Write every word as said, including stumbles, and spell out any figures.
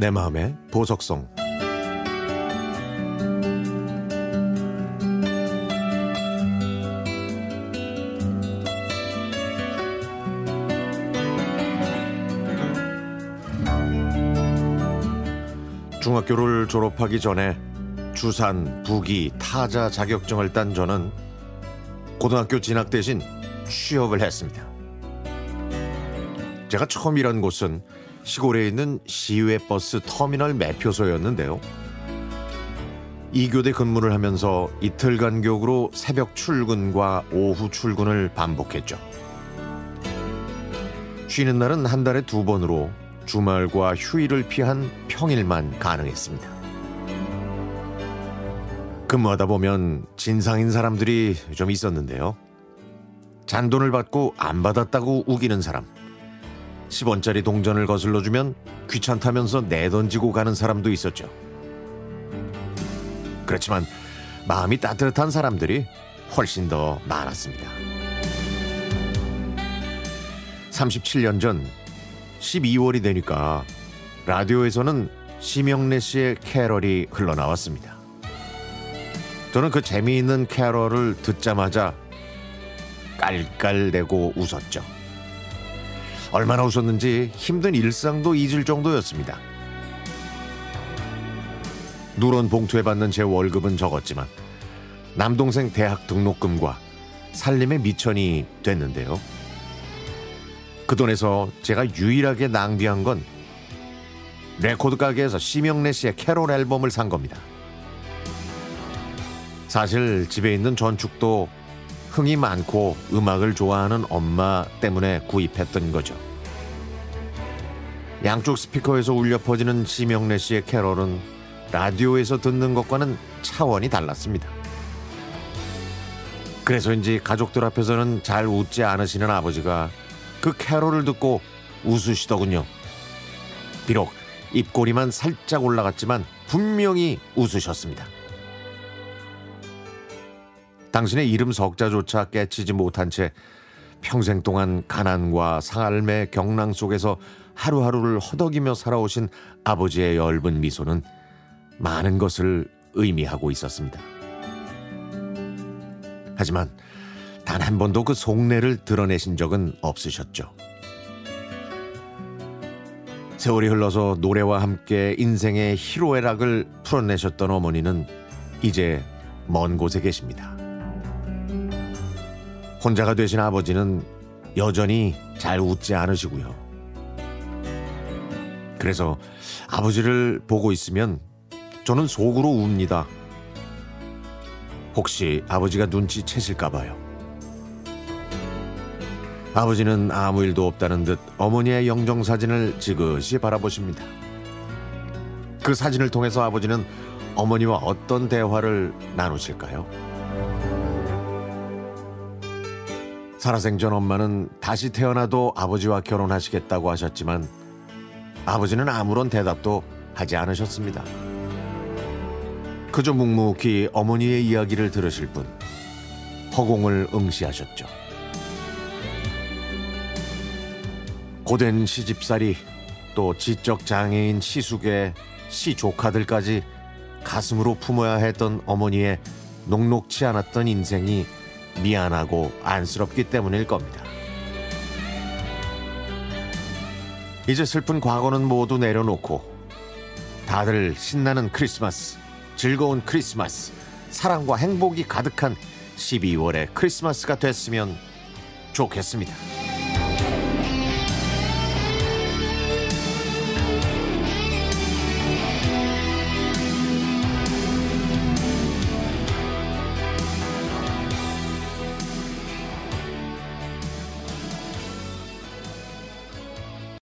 내 마음의 보석성. 중학교를 졸업하기 전에 주산, 부기, 타자 자격증을 딴 저는 고등학교 진학 대신 취업을 했습니다. 제가 처음 일한 곳은 시골에 있는 시외버스 터미널 매표소였는데요. 이교대 근무를 하면서 이틀 간격으로 새벽 출근과 오후 출근을 반복했죠. 쉬는 날은 한 달에 두 번으로 주말과 휴일을 피한 평일만 가능했습니다. 근무하다 보면 진상인 사람들이 좀 있었는데요. 잔돈을 받고 안 받았다고 우기는 사람, 십 원짜리 동전을 거슬러주면 귀찮다면서 내던지고 가는 사람도 있었죠. 그렇지만 마음이 따뜻한 사람들이 훨씬 더 많았습니다. 삼십칠 년 전 십이월이 되니까 라디오에서는 심영래 씨의 캐럴이 흘러나왔습니다. 저는 그 재미있는 캐럴을 듣자마자 깔깔대고 웃었죠. 얼마나 웃었는지 힘든 일상도 잊을 정도였습니다. 누런 봉투에 받는 제 월급은 적었지만 남동생 대학 등록금과 살림의 미천이 됐는데요. 그 돈에서 제가 유일하게 낭비한 건 레코드 가게에서 심영래 씨의 캐롤 앨범을 산 겁니다. 사실 집에 있는 전축도 흥이 많고 음악을 좋아하는 엄마 때문에 구입했던 거죠. 양쪽 스피커에서 울려 퍼지는 심영래 씨의 캐롤은 라디오에서 듣는 것과는 차원이 달랐습니다. 그래서인지 가족들 앞에서는 잘 웃지 않으시는 아버지가 그 캐롤을 듣고 웃으시더군요. 비록 입꼬리만 살짝 올라갔지만 분명히 웃으셨습니다. 당신의 이름 석자조차 깨치지 못한 채 평생 동안 가난과 삶의 경랑 속에서 하루하루를 허덕이며 살아오신 아버지의 엷은 미소는 많은 것을 의미하고 있었습니다. 하지만 단 한 번도 그 속내를 드러내신 적은 없으셨죠. 세월이 흘러서 노래와 함께 인생의 희로애락을 풀어내셨던 어머니는 이제 먼 곳에 계십니다. 혼자가 되신 아버지는 여전히 잘 웃지 않으시고요. 그래서 아버지를 보고 있으면 저는 속으로 웁니다. 혹시 아버지가 눈치채실까 봐요. 아버지는 아무 일도 없다는 듯 어머니의 영정사진을 지그시 바라보십니다. 그 사진을 통해서 아버지는 어머니와 어떤 대화를 나누실까요? 살아생전 엄마는 다시 태어나도 아버지와 결혼하시겠다고 하셨지만 아버지는 아무런 대답도 하지 않으셨습니다. 그저 묵묵히 어머니의 이야기를 들으실 뿐 허공을 응시하셨죠. 고된 시집살이, 또 지적장애인 시숙의 시조카들까지 가슴으로 품어야 했던 어머니의 녹록지 않았던 인생이 미안하고 안쓰럽기 때문일 겁니다. 이제 슬픈 과거는 모두 내려놓고 다들 신나는 크리스마스, 즐거운 크리스마스, 사랑과 행복이 가득한 십이월의 크리스마스가 됐으면 좋겠습니다.